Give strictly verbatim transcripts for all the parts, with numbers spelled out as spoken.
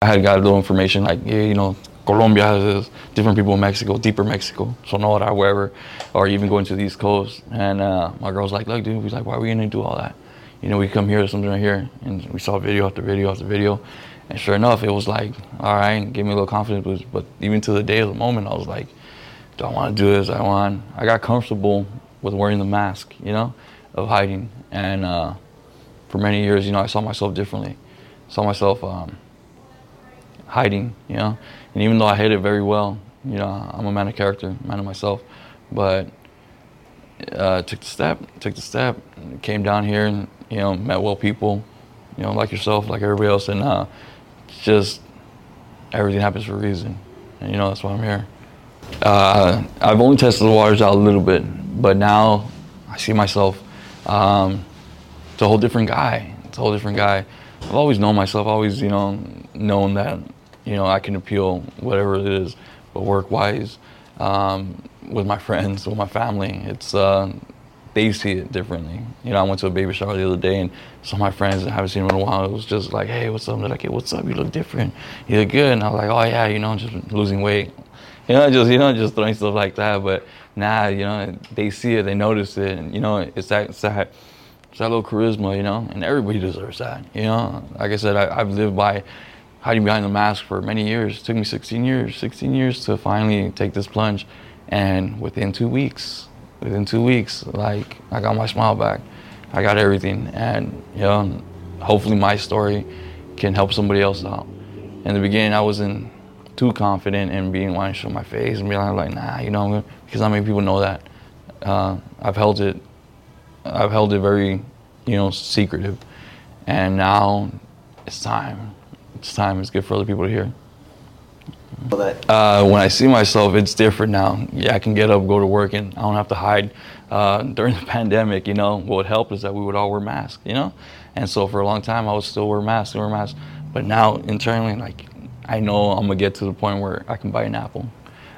I had got a little information, like, yeah, you know, Colombia has this, different people in Mexico, deeper Mexico, Sonora, wherever, or even going to the East Coast. And uh, my girl's like, look, dude, we're like, why are we going to do all that? You know, we come here, something right here. And we saw video after video after video. And sure enough, it was like, all right, and gave me a little confidence. But, but even to the day of the moment, I was like, do I want to do this? I want, I got comfortable with wearing the mask, you know, of hiding. And uh, for many years, you know, I saw myself differently. I saw myself, um, hiding, you know, and even though I hid it very well, you know, I'm a man of character, man of myself, but uh, took the step, took the step, came down here and, you know, met well people, you know, like yourself, like everybody else, and uh, just everything happens for a reason, and, you know, that's why I'm here. Uh, I've only tested the waters out a little bit, but now I see myself, um, it's a whole different guy, it's a whole different guy. I've always known myself, always, you know, known that, you know, I can appeal whatever it is, but work-wise, um, with my friends, with my family, it's, uh, they see it differently. You know, I went to a baby shower the other day, and some of my friends that I haven't seen in a while, it was just like, hey, what's up? They're like, hey, what's up? You look different. You look good. And I was like, oh, yeah, you know, just losing weight. You know, just, you know, just throwing stuff like that, but nah, you know, they see it, they notice it, and, you know, it's that, it's that, it's that little charisma, you know, and everybody deserves that, you know. Like I said, I, I've lived by hiding behind the mask for many years. It took me sixteen years, sixteen years to finally take this plunge. And within two weeks, within two weeks, like, I got my smile back. I got everything. And, you know, hopefully my story can help somebody else out. In the beginning, I wasn't too confident in being wanting to show my face and being like, nah, you know, because not many people know that. Uh, I've held it. I've held it very, you know, secretive, and now it's time. It's time. It's good for other people to hear. Uh, when I see myself, it's different now. Yeah, I can get up, go to work, and I don't have to hide. Uh, during the pandemic, you know, what would help is that we would all wear masks, you know? And so for a long time, I would still wear masks, wear masks. But now, internally, like, I know I'm going to get to the point where I can buy an apple.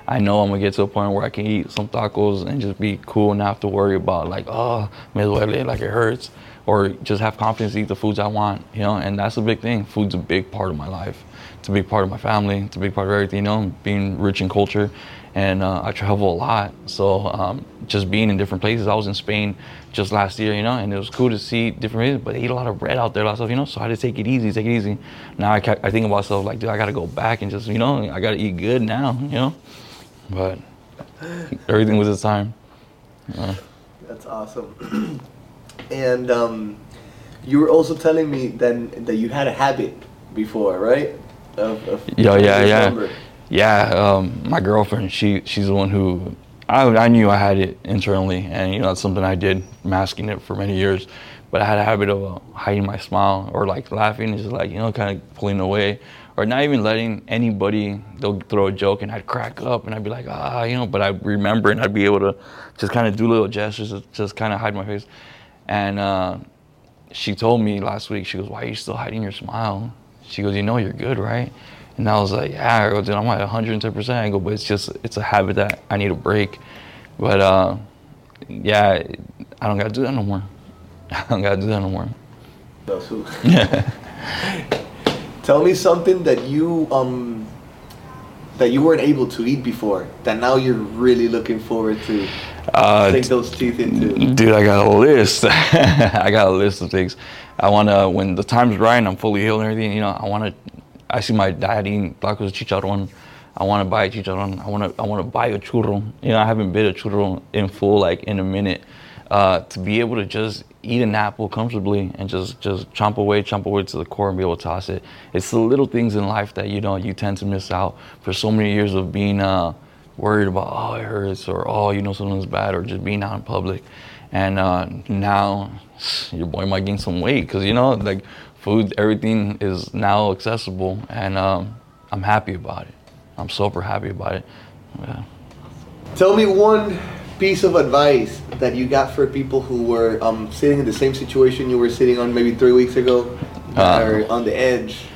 I know I'm gonna get to a point where I can eat some tacos and just be cool and not have to worry about like, oh, me duele, like it hurts, or just have confidence to eat the foods I want, you know? And that's a big thing. Food's a big part of my life. It's a big part of my family. It's a big part of everything, you know, being rich in culture. And uh, I travel a lot. So um, just being in different places. I was in Spain just last year, you know, and it was cool to see different places, but they eat a lot of bread out there, a lot of stuff, you know? So I had to take it easy, take it easy. Now I, ca- I think about myself like, dude, I gotta go back and just, you know, I gotta eat good now, you know? But everything was its time. Yeah. That's awesome. And um, you were also telling me then that you had a habit before, right? Of, of yeah, yeah, yeah, number. yeah. Um, my girlfriend, she she's the one who I I knew I had it internally, and you know that's something I did, masking it for many years. But I had a habit of uh, hiding my smile or like laughing, just like you know, kind of pulling away. Or not even letting anybody, they'll throw a joke and I'd crack up and I'd be like, ah, you know, but I remember and I'd be able to just kind of do little gestures, to just kind of hide my face. And uh, she told me last week, she goes, why are you still hiding your smile? She goes, you know you're good, right? And I was like, yeah, I go, dude, I'm like one hundred ten percent. I go, but it's just, it's a habit that I need to break. But uh, yeah, I don't gotta do that no more. I don't gotta do that no more. That's who. Yeah. Tell me something that you um that you weren't able to eat before that now you're really looking forward to uh, take those teeth into. Dude, I got a list. I got a list of things. I wanna when the time's right and I'm fully healed and everything. You know, I wanna. I see my dad eating tacos chicharrón. I wanna buy a chicharrón. I wanna. I wanna buy a churro. You know, I haven't bit a churro in full like in a minute. Uh, to be able to just eat an apple comfortably and just, just chomp away, chomp away to the core and be able to toss it. It's the little things in life that, you know, you tend to miss out for so many years of being uh, worried about, oh, it hurts, or, oh, you know, something's bad, or just being out in public. And uh, now your boy might gain some weight because, you know, like food, everything is now accessible. And um, I'm happy about it. I'm super happy about it. Yeah. Tell me one piece of advice that you got for people who were um, sitting in the same situation you were sitting on maybe three weeks ago, uh, or on the edge?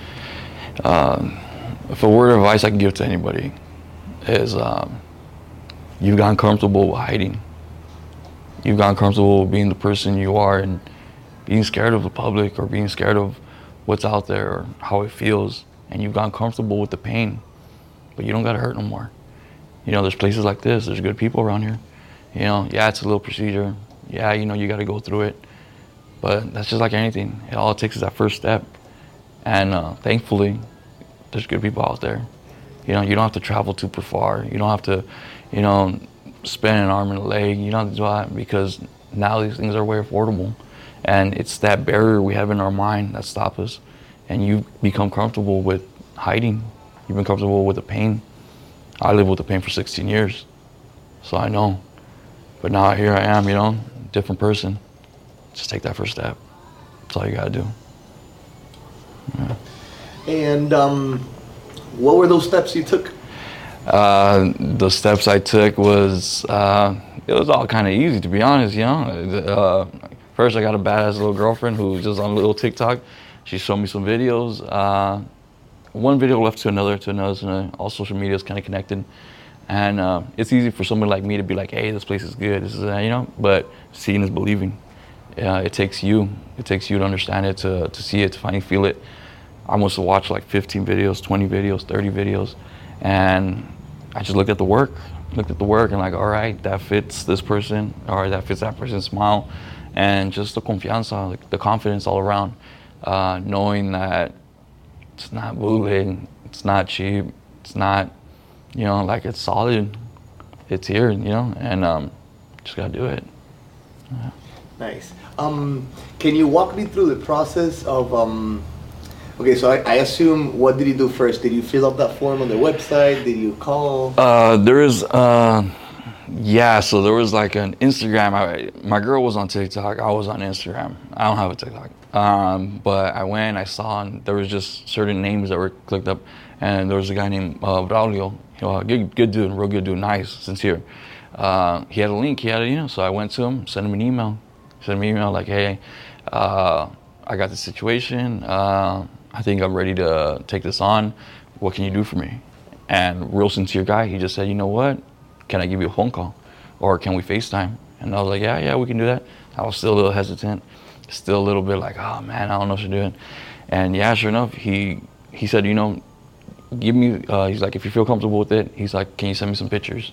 Um, if a word of advice I can give to anybody is um, you've gotten comfortable with hiding. You've gotten comfortable with being the person you are and being scared of the public or being scared of what's out there or how it feels. and you've gotten comfortable with the pain, but you don't gotta hurt no more. You know, there's places like this, there's good people around here. You know, yeah, it's a little procedure. Yeah, you know, you gotta go through it. But that's just like anything. It all it takes is that first step. And uh, thankfully, there's good people out there. You know, you don't have to travel super far. You don't have to, you know, spend an arm and a leg. You don't have to do that because now these things are way affordable. And it's that barrier we have in our mind that stops us. And you become comfortable with hiding. You've been comfortable with the pain. I lived with the pain for sixteen years, so I know. But now here I am, you know, different person. Just take that first step. That's all you gotta do. Yeah. And um, what were those steps you took? Uh, the steps I took was, uh, it was all kind of easy, to be honest, you know. Uh, first, I got a badass little girlfriend who was just on a little TikTok. She showed me some videos. Uh, one video left to another, to another, to another. All social media is kind of connected. And uh, it's easy for somebody like me to be like, hey, this place is good, this is that, you know? But seeing is believing. Uh, it takes you. It takes you to understand it, to, to see it, to finally feel it. I must have watched like fifteen videos, twenty videos, thirty videos. And I just looked at the work, looked at the work and like, all right, that fits this person. All right, that fits that person's smile. And just the confianza, like the confidence all around, uh, knowing that it's not bootleg, it's not cheap, it's not, you know, like it's solid. It's here, you know, and um, just gotta do it. Yeah. Nice. Um, can you walk me through the process of, um, okay, so I, I assume, what did you do first? Did you fill out that form on their website? Did you call? Uh, there is, uh, yeah, so there was like an Instagram. I, my girl was on TikTok. I was on Instagram. I don't have a TikTok. Um, but I went, I saw, and there was just certain names that were clicked up. And there was a guy named uh, Braulio. You know, good, good dude, real good dude, nice, sincere. Uh, he had a link, he had a, you know, so I went to him, sent him an email. Sent him an email like, hey, uh, I got this situation. Uh, I think I'm ready to take this on. What can you do for me? And real sincere guy, he just said, you know what? Can I give you a phone call? Or can we FaceTime? And I was like, yeah, yeah, we can do that. I was still a little hesitant. Still a little bit like, oh man, I don't know what to do. And yeah, sure enough, he, he said, you know, give me, uh, he's like, if you feel comfortable with it, he's like, can you send me some pictures?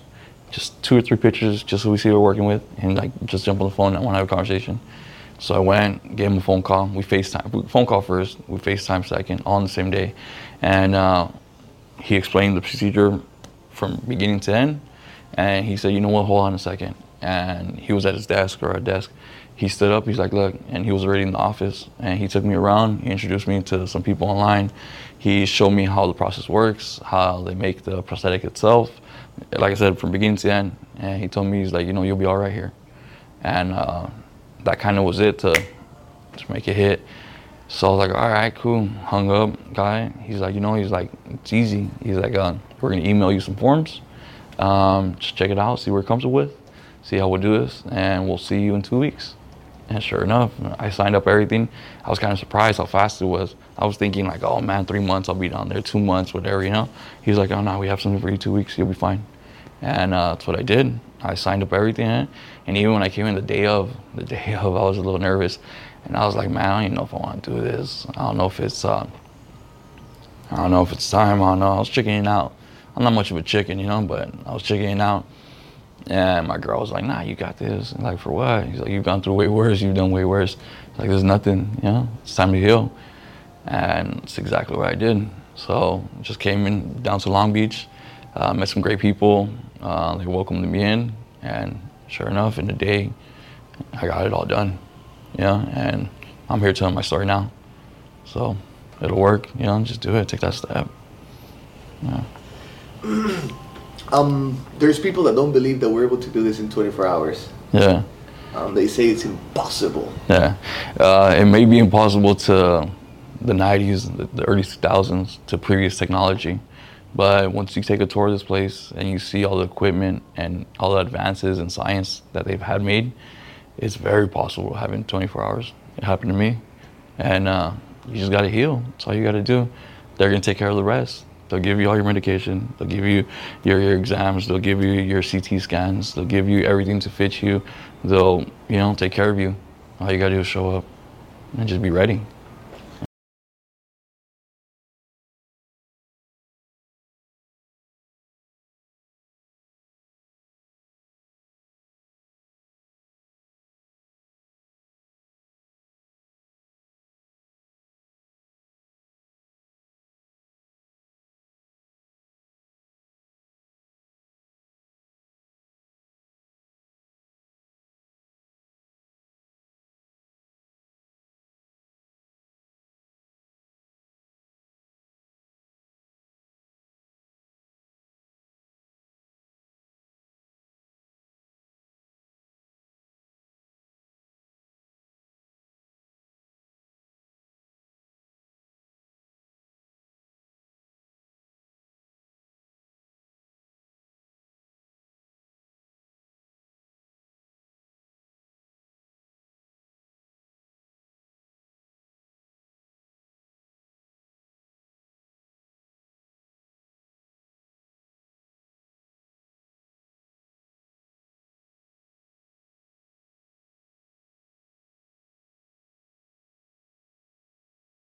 Just two or three pictures, just so we see what we're working with. And like, just jump on the phone and I want to have a conversation. So I went, gave him a phone call. We FaceTime, phone call first, we FaceTime second, all on the same day. And uh, he explained the procedure from beginning to end. And he said, you know what, hold on a second. And he was at his desk or our desk. He stood up, he's like, look, and he was already in the office. And he took me around, he introduced me to some people online. He showed me how the process works, how they make the prosthetic itself. Like I said, from beginning to end. And he told me, he's like, you know, you'll be all right here. And uh, that kind of was it to, to make it hit. So I was like, all right, cool. Hung up, guy. He's like, you know, he's like, it's easy. He's like, uh, we're going to email you some forms. Um, just check it out, see where it comes with, see how we'll do this, and we'll see you in two weeks. And sure enough, I signed up everything. I was kind of surprised how fast it was. I was thinking like, oh man, three months, I'll be down there, two months, whatever, you know? He's like, oh no, we have something for you, two weeks, you'll be fine. And uh, that's what I did. I signed up everything. And even when I came in the day of, the day of, I was a little nervous. And I was like, man, I don't even know if I want to do this. I don't know if it's, uh, I don't know if it's time, I don't know. I was chickening out. I'm not much of a chicken, you know, but I was chickening out. And my girl was like, nah, you got this. And like, for what? He's like, you've gone through way worse. You've done way worse. It's like, there's nothing, you know, it's time to heal. And it's exactly what I did. So just came in down to Long Beach, uh, met some great people. Uh, they welcomed me in. And sure enough, in a day, I got it all done. You know, and I'm here telling my story now. So it'll work, you know, just do it. Take that step. Yeah. Um, there's people that don't believe that we're able to do this in twenty-four hours. Yeah. Um, they say it's impossible. Yeah. Uh, it may be impossible to the nineties, the, the early two thousands, to previous technology. But once you take a tour of this place and you see all the equipment and all the advances in science that they've had made, it's very possible having twenty-four hours. It happened to me. And uh, you just got to heal. That's all you got to do. They're going to take care of the rest. They'll give you all your medication. They'll give you your, your exams. They'll give you your C T scans. They'll give you everything to fit you. They'll, you know, take care of you. All you gotta do is show up and just be ready.